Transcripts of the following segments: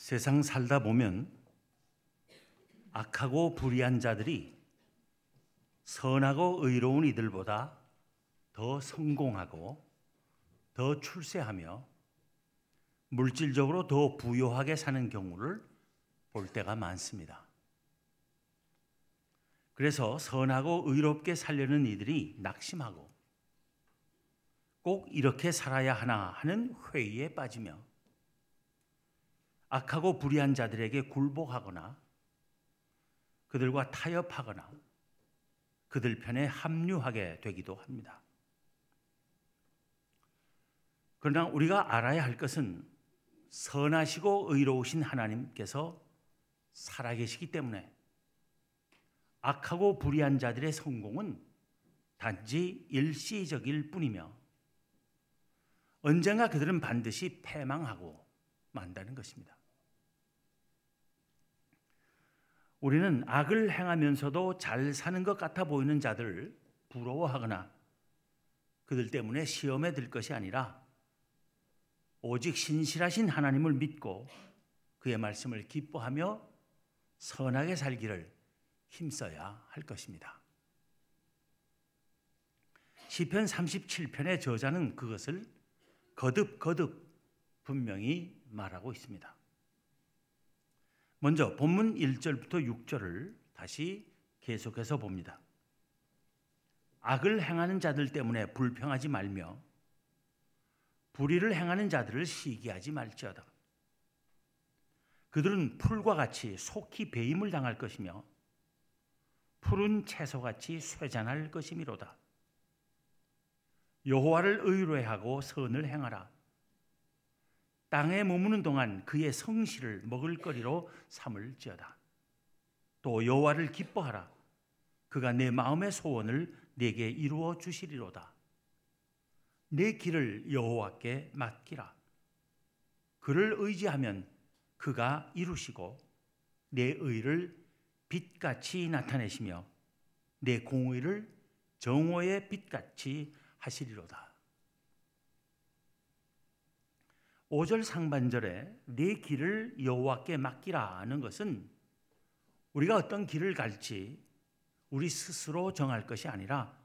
세상 살다 보면 악하고 불의한 자들이 선하고 의로운 이들보다 더 성공하고 더 출세하며 물질적으로 더 부유하게 사는 경우를 볼 때가 많습니다. 그래서 선하고 의롭게 살려는 이들이 낙심하고 꼭 이렇게 살아야 하나 하는 회의에 빠지며 악하고 불의한 자들에게 굴복하거나 그들과 타협하거나 그들 편에 합류하게 되기도 합니다. 그러나 우리가 알아야 할 것은 선하시고 의로우신 하나님께서 살아계시기 때문에 악하고 불의한 자들의 성공은 단지 일시적일 뿐이며 언젠가 그들은 반드시 패망하고 만다는 것입니다. 우리는 악을 행하면서도 잘 사는 것 같아 보이는 자들을 부러워하거나 그들 때문에 시험에 들 것이 아니라 오직 신실하신 하나님을 믿고 그의 말씀을 기뻐하며 선하게 살기를 힘써야 할 것입니다. 시편 37편의 저자는 그것을 거듭 분명히 말하고 있습니다. 먼저 본문 1절부터 6절을 다시 계속해서 봅니다. 악을 행하는 자들 때문에 불평하지 말며 불의를 행하는 자들을 시기하지 말지어다. 그들은 풀과 같이 속히 배임을 당할 것이며 푸른 채소같이 쇠잔할 것이미로다. 여호와를 의뢰하고 선을 행하라. 땅에 머무는 동안 그의 성실을 먹을거리로 삼을지어다. 또 여호와를 기뻐하라. 그가 내 마음의 소원을 내게 이루어 주시리로다. 내 길을 여호와께 맡기라. 그를 의지하면 그가 이루시고 내 의를 빛같이 나타내시며 내 공의를 정오의 빛같이 하시리로다. 5절 상반절에 내 길을 여호와께 맡기라 하는 것은 우리가 어떤 길을 갈지 우리 스스로 정할 것이 아니라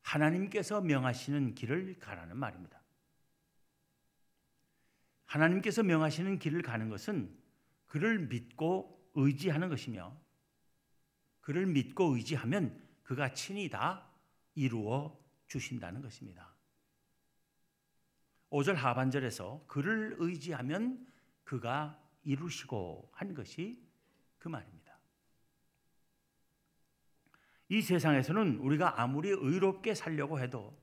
하나님께서 명하시는 길을 가라는 말입니다. 하나님께서 명하시는 길을 가는 것은 그를 믿고 의지하는 것이며 그를 믿고 의지하면 그가 친히 다 이루어 주신다는 것입니다. 5절 하반절에서 그를 의지하면 그가 이루시고 한 것이 그 말입니다. 이 세상에서는 우리가 아무리 의롭게 살려고 해도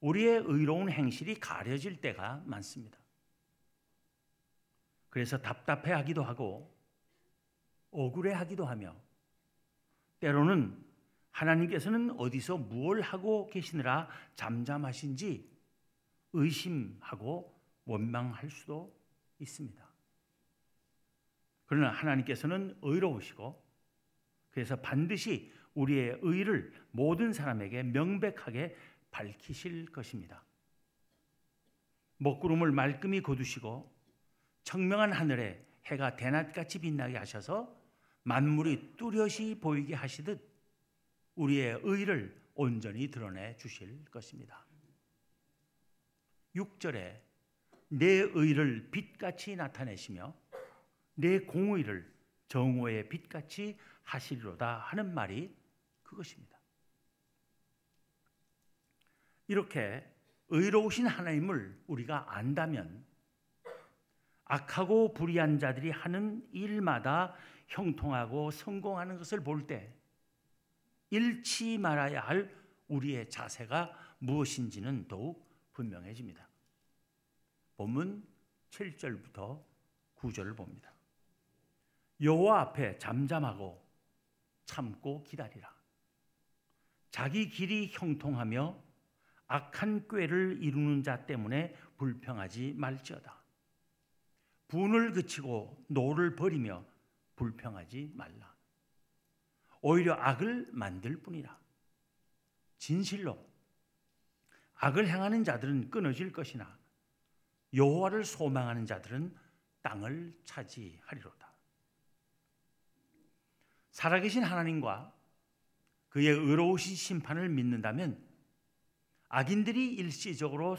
우리의 의로운 행실이 가려질 때가 많습니다. 그래서 답답해하기도 하고 억울해하기도 하며 때로는 하나님께서는 어디서 무엇을 하고 계시느라 잠잠하신지 의심하고 원망할 수도 있습니다. 그러나 하나님께서는 의로우시고 그래서 반드시 우리의 의를 모든 사람에게 명백하게 밝히실 것입니다. 먹구름을 말끔히 거두시고 청명한 하늘에 해가 대낮같이 빛나게 하셔서 만물이 뚜렷이 보이게 하시듯 우리의 의를 온전히 드러내 주실 것입니다. 6절에 내 의를 빛같이 나타내시며 내 공의를 정오의 빛같이 하시리로다 하는 말이 그것입니다. 이렇게 의로우신 하나님을 우리가 안다면 악하고 불의한 자들이 하는 일마다 형통하고 성공하는 것을 볼 때 잃지 말아야 할 우리의 자세가 무엇인지는 더욱 분명해집니다. 본문 7절부터 9절을 봅니다. 여호와 앞에 잠잠하고 참고 기다리라. 자기 길이 형통하며 악한 꾀를 이루는 자 때문에 불평하지 말지어다. 분을 그치고 노를 버리며 불평하지 말라. 오히려 악을 만들 뿐이라. 진실로 악을 행하는 자들은 끊어질 것이나 여호와를 소망하는 자들은 땅을 차지하리로다. 살아계신 하나님과 그의 의로우신 심판을 믿는다면 악인들이 일시적으로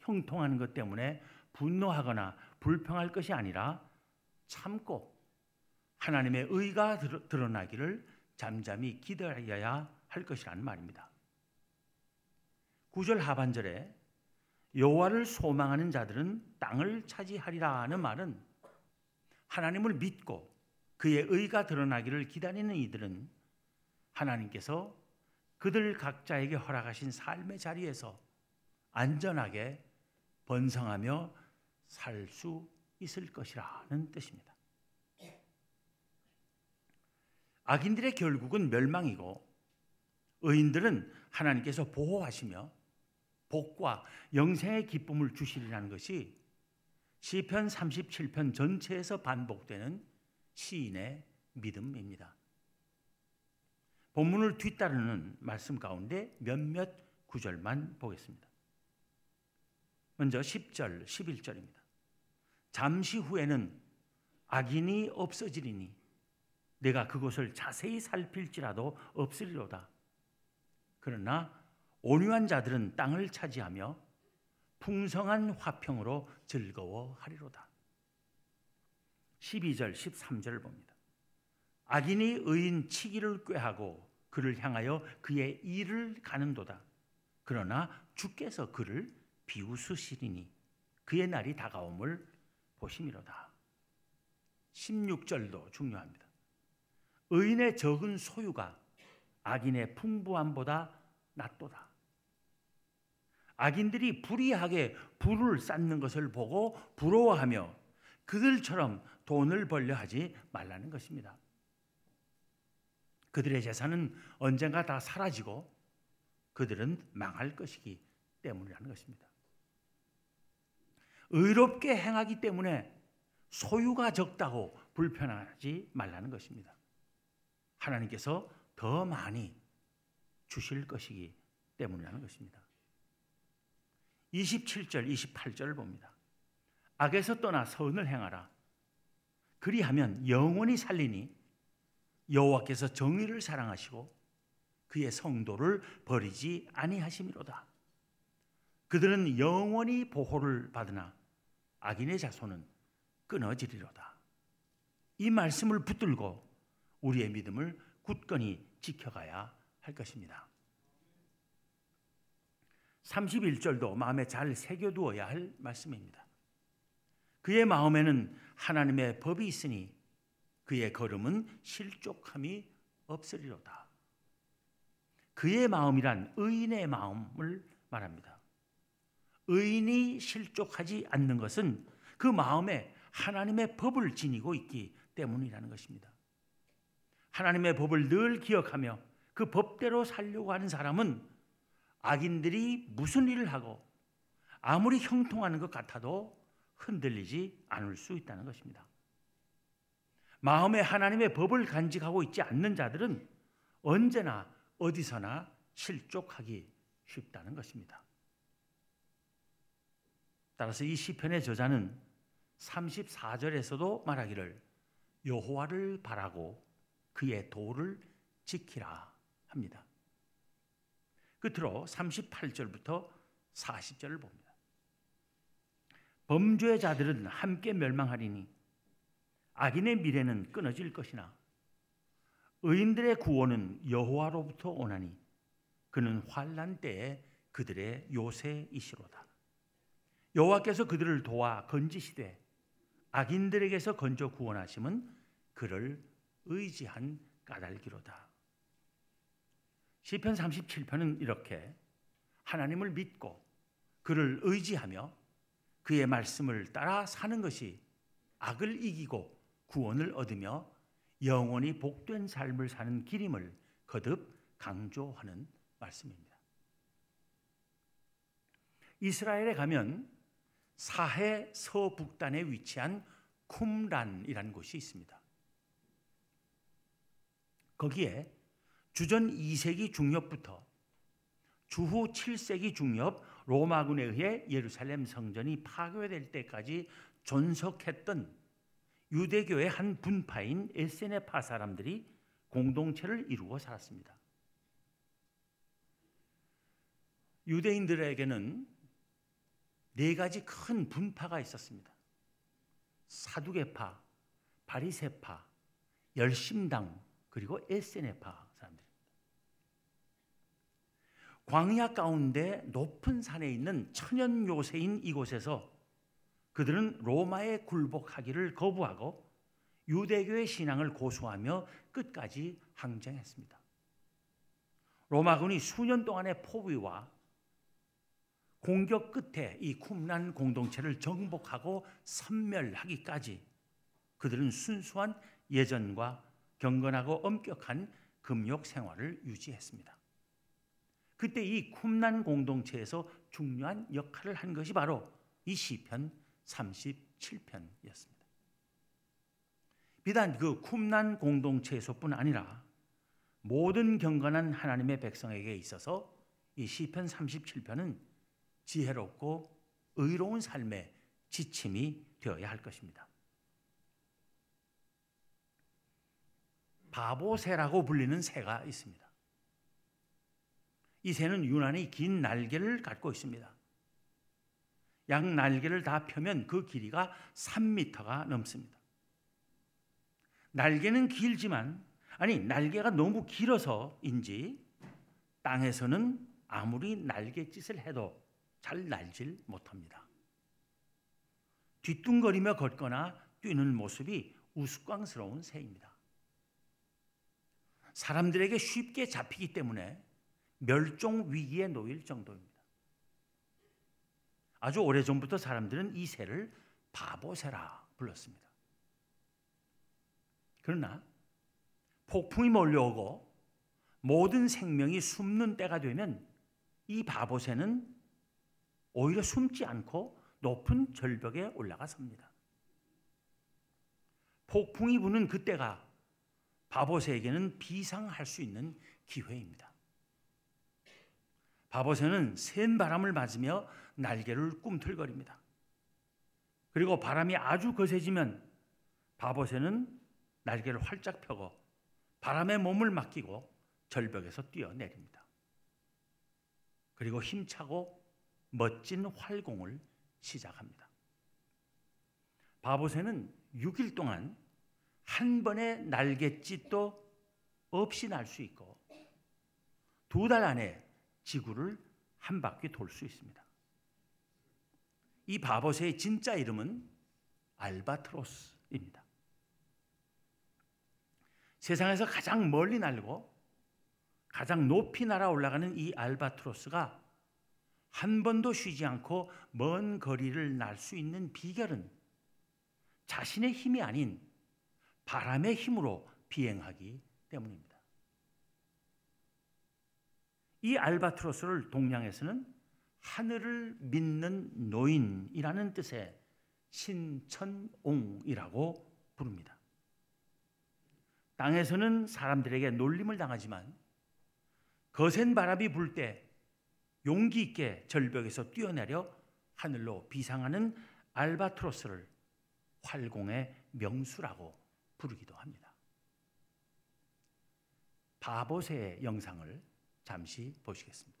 형통하는 것 때문에 분노하거나 불평할 것이 아니라 참고 하나님의 의가 드러나기를 잠잠히 기다려야 할 것이라는 말입니다. 9절 하반절에 여호와를 소망하는 자들은 땅을 차지하리라 하는 말은 하나님을 믿고 그의 의가 드러나기를 기다리는 이들은 하나님께서 그들 각자에게 허락하신 삶의 자리에서 안전하게 번성하며 살 수 있을 것이라는 뜻입니다. 악인들의 결국은 멸망이고 의인들은 하나님께서 보호하시며 복과 영생의 기쁨을 주시리라는 것이 시편 37편 전체에서 반복되는 시인의 믿음입니다. 본문을 뒤따르는 말씀 가운데 몇몇 구절만 보겠습니다. 먼저 10절, 11절입니다. 잠시 후에는 악인이 없어지리니 내가 그곳을 자세히 살필지라도 없으리로다. 그러나 온유한 자들은 땅을 차지하며 풍성한 화평으로 즐거워하리로다. 12절, 13절을 봅니다. 악인이 의인 치기를 꾀하고 그를 향하여 그의 일을 가는도다. 그러나 주께서 그를 비웃으시리니 그의 날이 다가옴을 보심이로다. 16절도 중요합니다. 의인의 적은 소유가 악인의 풍부함보다 낫도다. 악인들이 불의하게 부를 쌓는 것을 보고 부러워하며 그들처럼 돈을 벌려 하지 말라는 것입니다. 그들의 재산은 언젠가 다 사라지고 그들은 망할 것이기 때문이라는 것입니다. 의롭게 행하기 때문에 소유가 적다고 불편하지 말라는 것입니다. 하나님께서 더 많이 주실 것이기 때문이라는 것입니다. 27절, 28절을 봅니다. 악에서 떠나 선을 행하라. 그리하면 영원히 살리니 여호와께서 정의를 사랑하시고 그의 성도를 버리지 아니하심이로다. 그들은 영원히 보호를 받으나 악인의 자손은 끊어지리로다. 이 말씀을 붙들고 우리의 믿음을 굳건히 지켜가야 할 것입니다. 31절도 마음에 잘 새겨두어야 할 말씀입니다. 그의 마음에는 하나님의 법이 있으니 그의 걸음은 실족함이 없으리로다. 그의 마음이란 의인의 마음을 말합니다. 의인이 실족하지 않는 것은 그 마음에 하나님의 법을 지니고 있기 때문이라는 것입니다. 하나님의 법을 늘 기억하며 그 법대로 살려고 하는 사람은 악인들이 무슨 일을 하고 아무리 형통하는 것 같아도 흔들리지 않을 수 있다는 것입니다. 마음에 하나님의 법을 간직하고 있지 않는 자들은 언제나 어디서나 실족하기 쉽다는 것입니다. 따라서 이 시편의 저자는 34절에서도 말하기를 여호와를 바라고 그의 도를 지키라 합니다. 끝으로 38절부터 40절을 봅니다. 범죄자들은 함께 멸망하리니 악인의 미래는 끊어질 것이나 의인들의 구원은 여호와로부터 오나니 그는 환난 때에 그들의 요새이시로다. 여호와께서 그들을 도와 건지시되 악인들에게서 건져 구원하심은 그를 의지한 까닭이로다. 시편 37편은 이렇게 하나님을 믿고 그를 의지하며 그의 말씀을 따라 사는 것이 악을 이기고 구원을 얻으며 영원히 복된 삶을 사는 길임을 거듭 강조하는 말씀입니다. 이스라엘에 가면 사해 서북단에 위치한 쿰란이라는 곳이 있습니다. 거기에 주전 2세기 중엽부터 주후 7세기 중엽 로마군에 의해 예루살렘 성전이 파괴될 때까지 존속했던 유대교의 한 분파인 에세네파 사람들이 공동체를 이루고 살았습니다. 유대인들에게는 네 가지 큰 분파가 있었습니다. 사두개파, 바리새파, 열심당, 그리고 에세네파 사람들입니다. 광야 가운데 높은 산에 있는 천연 요새인 이곳에서 그들은 로마에 굴복하기를 거부하고 유대교의 신앙을 고수하며 끝까지 항쟁했습니다. 로마군이 수년 동안의 포위와 공격 끝에 이 쿰란 공동체를 정복하고 섬멸하기까지 그들은 순수한 예전과 경건하고 엄격한 금욕 생활을 유지했습니다. 그때 이 쿰란 공동체에서 중요한 역할을 한 것이 바로 이 시편 37편이었습니다. 비단 그 쿰란 공동체에서뿐 아니라 모든 경건한 하나님의 백성에게 있어서 이 시편 37편은 지혜롭고 의로운 삶의 지침이 되어야 할 것입니다. 바보새라고 불리는 새가 있습니다. 이 새는 유난히 긴 날개를 갖고 있습니다. 양 날개를 다 펴면 그 길이가 3m가 넘습니다. 날개는 길지만 날개가 너무 길어서인지 땅에서는 아무리 날갯짓을 해도 잘 날질 못합니다. 뒤뚱거리며 걷거나 뛰는 모습이 우스꽝스러운 새입니다. 사람들에게 쉽게 잡히기 때문에 멸종 위기에 놓일 정도입니다. 아주 오래전부터 사람들은 이 새를 바보새라 불렀습니다. 그러나 폭풍이 몰려오고 모든 생명이 숨는 때가 되면 이 바보새는 오히려 숨지 않고 높은 절벽에 올라가 섭니다. 폭풍이 부는 그때가 바보새에게는 비상할 수 있는 기회입니다. 바보새는 센 바람을 맞으며 날개를 꿈틀거립니다. 그리고 바람이 아주 거세지면 바보새는 날개를 활짝 펴고 바람에 몸을 맡기고 절벽에서 뛰어내립니다. 그리고 힘차고 멋진 활공을 시작합니다. 바보새는 6일 동안 한 번의 날갯짓도 없이 날 수 있고 2달 안에 지구를 한 바퀴 돌 수 있습니다. 이 바보새의 진짜 이름은 알바트로스입니다. 세상에서 가장 멀리 날고 가장 높이 날아 올라가는 이 알바트로스가 한 번도 쉬지 않고 먼 거리를 날 수 있는 비결은 자신의 힘이 아닌 바람의 힘으로 비행하기 때문입니다. 이 알바트로스를 동양에서는 하늘을 믿는 노인이라는 뜻의 신천옹이라고 부릅니다. 땅에서는 사람들에게 놀림을 당하지만 거센 바람이 불 때 용기 있게 절벽에서 뛰어내려 하늘로 비상하는 알바트로스를 활공의 명수라고 부르기도 합니다. 바보새의 영상을 잠시 보시겠습니다.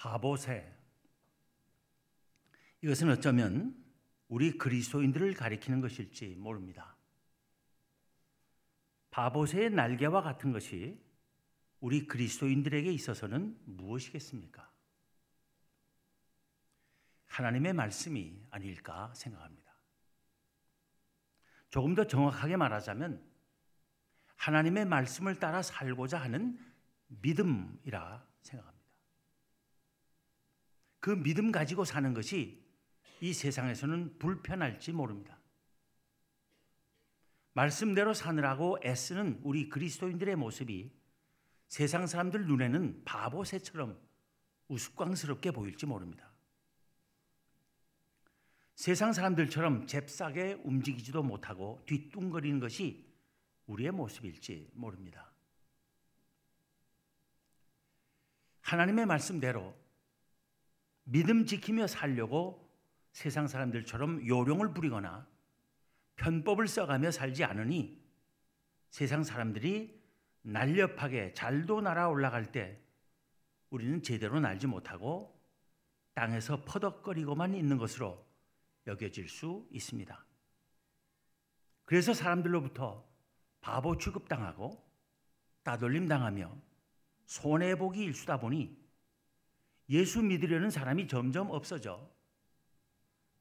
바보새. 이것은 어쩌면 우리 그리스도인들을 가리키는 것일지 모릅니다. 바보새의 날개와 같은 것이 우리 그리스도인들에게 있어서는 무엇이겠습니까? 하나님의 말씀이 아닐까 생각합니다. 조금 더 정확하게 말하자면 하나님의 말씀을 따라 살고자 하는 믿음이라 생각합니다. 그 믿음 가지고 사는 것이 이 세상에서는 불편할지 모릅니다. 말씀대로 사느라고 애쓰는 우리 그리스도인들의 모습이 세상 사람들 눈에는 바보새처럼 우스꽝스럽게 보일지 모릅니다. 세상 사람들처럼 잽싸게 움직이지도 못하고 뒤뚱거리는 것이 우리의 모습일지 모릅니다. 하나님의 말씀대로 믿음 지키며 살려고 세상 사람들처럼 요령을 부리거나 편법을 써가며 살지 않으니 세상 사람들이 날렵하게 잘도 날아올라갈 때 우리는 제대로 날지 못하고 땅에서 퍼덕거리고만 있는 것으로 여겨질 수 있습니다. 그래서 사람들로부터 바보 취급당하고 따돌림 당하며 손해보기 일수다 보니 예수 믿으려는 사람이 점점 없어져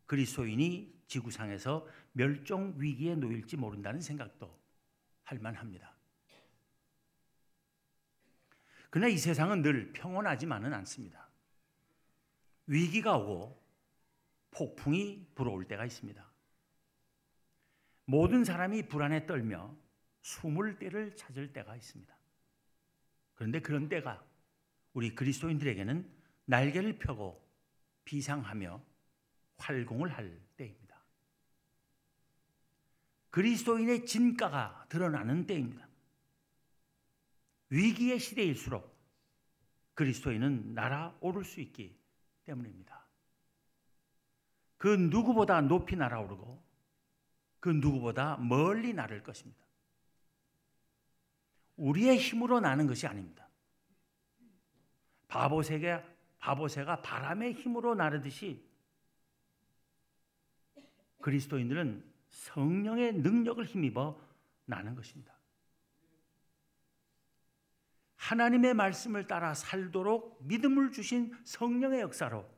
그리스도인이 지구상에서 멸종 위기에 놓일지 모른다는 생각도 할 만합니다. 그러나 이 세상은 늘 평온하지만은 않습니다. 위기가 오고 폭풍이 불어올 때가 있습니다. 모든 사람이 불안에 떨며 숨을 때를 찾을 때가 있습니다. 그런데 그런 때가 우리 그리스도인들에게는 날개를 펴고 비상하며 활공을 할 때입니다. 그리스도인의 진가가 드러나는 때입니다. 위기의 시대일수록 그리스도인은 날아오를 수 있기 때문입니다. 그 누구보다 높이 날아오르고 그 누구보다 멀리 나를 것입니다. 우리의 힘으로 나는 것이 아닙니다. 바보새가 바람의 힘으로 나르듯이 그리스도인들은 성령의 능력을 힘입어 나는 것입니다. 하나님의 말씀을 따라 살도록 믿음을 주신 성령의 역사로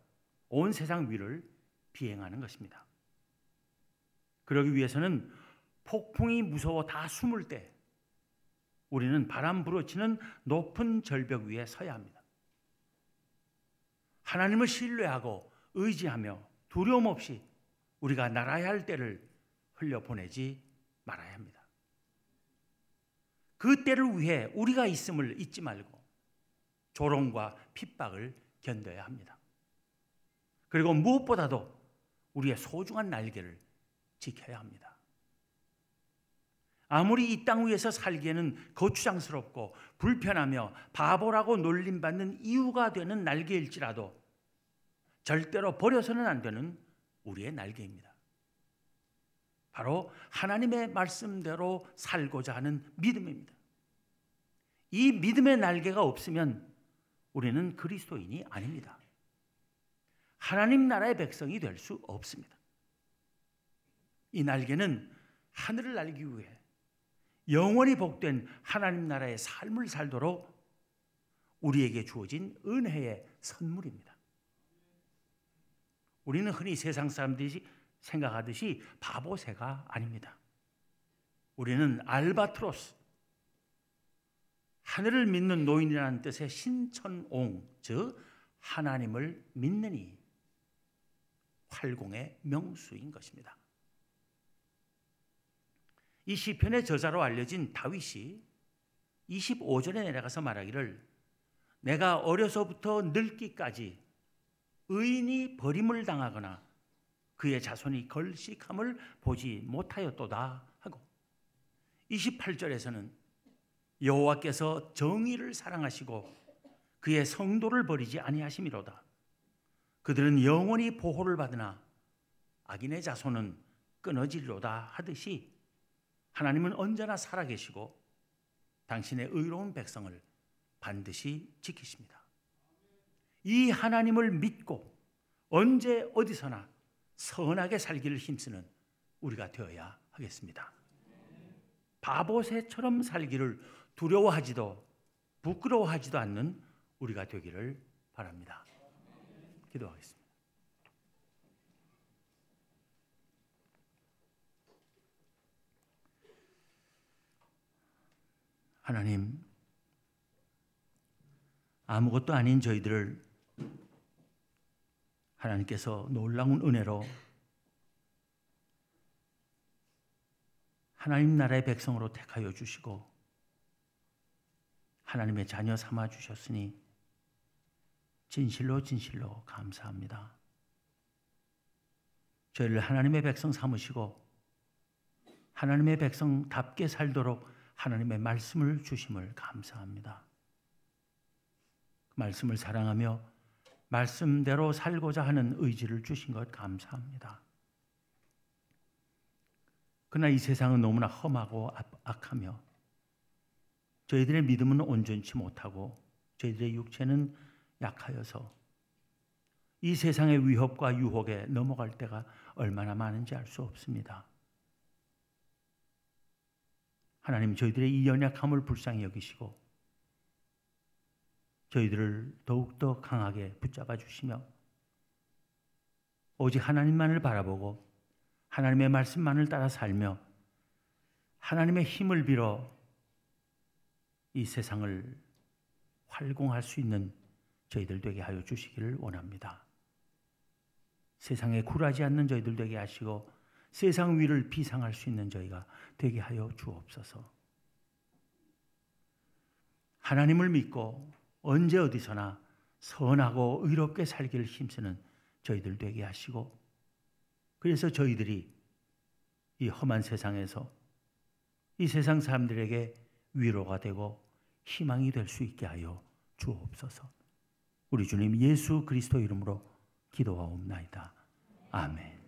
온 세상 위를 비행하는 것입니다. 그러기 위해서는 폭풍이 무서워 다 숨을 때 우리는 바람 불어치는 높은 절벽 위에 서야 합니다. 하나님을 신뢰하고 의지하며 두려움 없이 우리가 날아야 할 때를 흘려보내지 말아야 합니다. 그 때를 위해 우리가 있음을 잊지 말고 조롱과 핍박을 견뎌야 합니다. 그리고 무엇보다도 우리의 소중한 날개를 지켜야 합니다. 아무리 이 땅 위에서 살기에는 거추장스럽고 불편하며 바보라고 놀림받는 이유가 되는 날개일지라도 절대로 버려서는 안 되는 우리의 날개입니다. 바로 하나님의 말씀대로 살고자 하는 믿음입니다. 이 믿음의 날개가 없으면 우리는 그리스도인이 아닙니다. 하나님 나라의 백성이 될 수 없습니다. 이 날개는 하늘을 날기 위해 영원히 복된 하나님 나라의 삶을 살도록 우리에게 주어진 은혜의 선물입니다. 우리는 흔히 세상 사람들이 생각하듯이 바보새가 아닙니다. 우리는 알바트로스, 하늘을 믿는 노인이라는 뜻의 신천옹, 즉 하나님을 믿느니 활공의 명수인 것입니다. 이 시편의 저자로 알려진 다윗이 25절에 내려가서 말하기를 내가 어려서부터 늙기까지 의인이 버림을 당하거나 그의 자손이 걸식함을 보지 못하였도다 하고 28절에서는 여호와께서 정의를 사랑하시고 그의 성도를 버리지 아니하심이로다. 그들은 영원히 보호를 받으나 악인의 자손은 끊어지리로다 하듯이 하나님은 언제나 살아계시고 당신의 의로운 백성을 반드시 지키십니다. 이 하나님을 믿고 언제 어디서나 선하게 살기를 힘쓰는 우리가 되어야 하겠습니다. 바보새처럼 살기를 두려워하지도 부끄러워하지도 않는 우리가 되기를 바랍니다. 기도하겠습니다. 하나님, 아무것도 아닌 저희들을 하나님께서 놀라운 은혜로 하나님 나라의 백성으로 택하여 주시고 하나님의 자녀 삼아 주셨으니 진실로 진실로 감사합니다. 저희를 하나님의 백성 삼으시고 하나님의 백성답게 살도록 하나님의 말씀을 주심을 감사합니다. 말씀을 사랑하며 말씀대로 살고자 하는 의지를 주신 것 감사합니다. 그러나 이 세상은 너무나 험하고 악하며 저희들의 믿음은 온전치 못하고 저희들의 육체는 약하여서 이 세상의 위협과 유혹에 넘어갈 때가 얼마나 많은지 알 수 없습니다. 하나님, 저희들의 이 연약함을 불쌍히 여기시고 저희들을 더욱더 강하게 붙잡아 주시며 오직 하나님만을 바라보고 하나님의 말씀만을 따라 살며 하나님의 힘을 빌어 이 세상을 활공할 수 있는 저희들 되게 하여 주시기를 원합니다. 세상에 굴하지 않는 저희들 되게 하시고 세상 위를 비상할 수 있는 저희가 되게 하여 주옵소서. 하나님을 믿고 언제 어디서나 선하고 의롭게 살기를 힘쓰는 저희들 되게 하시고 그래서 저희들이 이 험한 세상에서 이 세상 사람들에게 위로가 되고 희망이 될 수 있게 하여 주옵소서. 우리 주님 예수 그리스도 이름으로 기도하옵나이다. 아멘.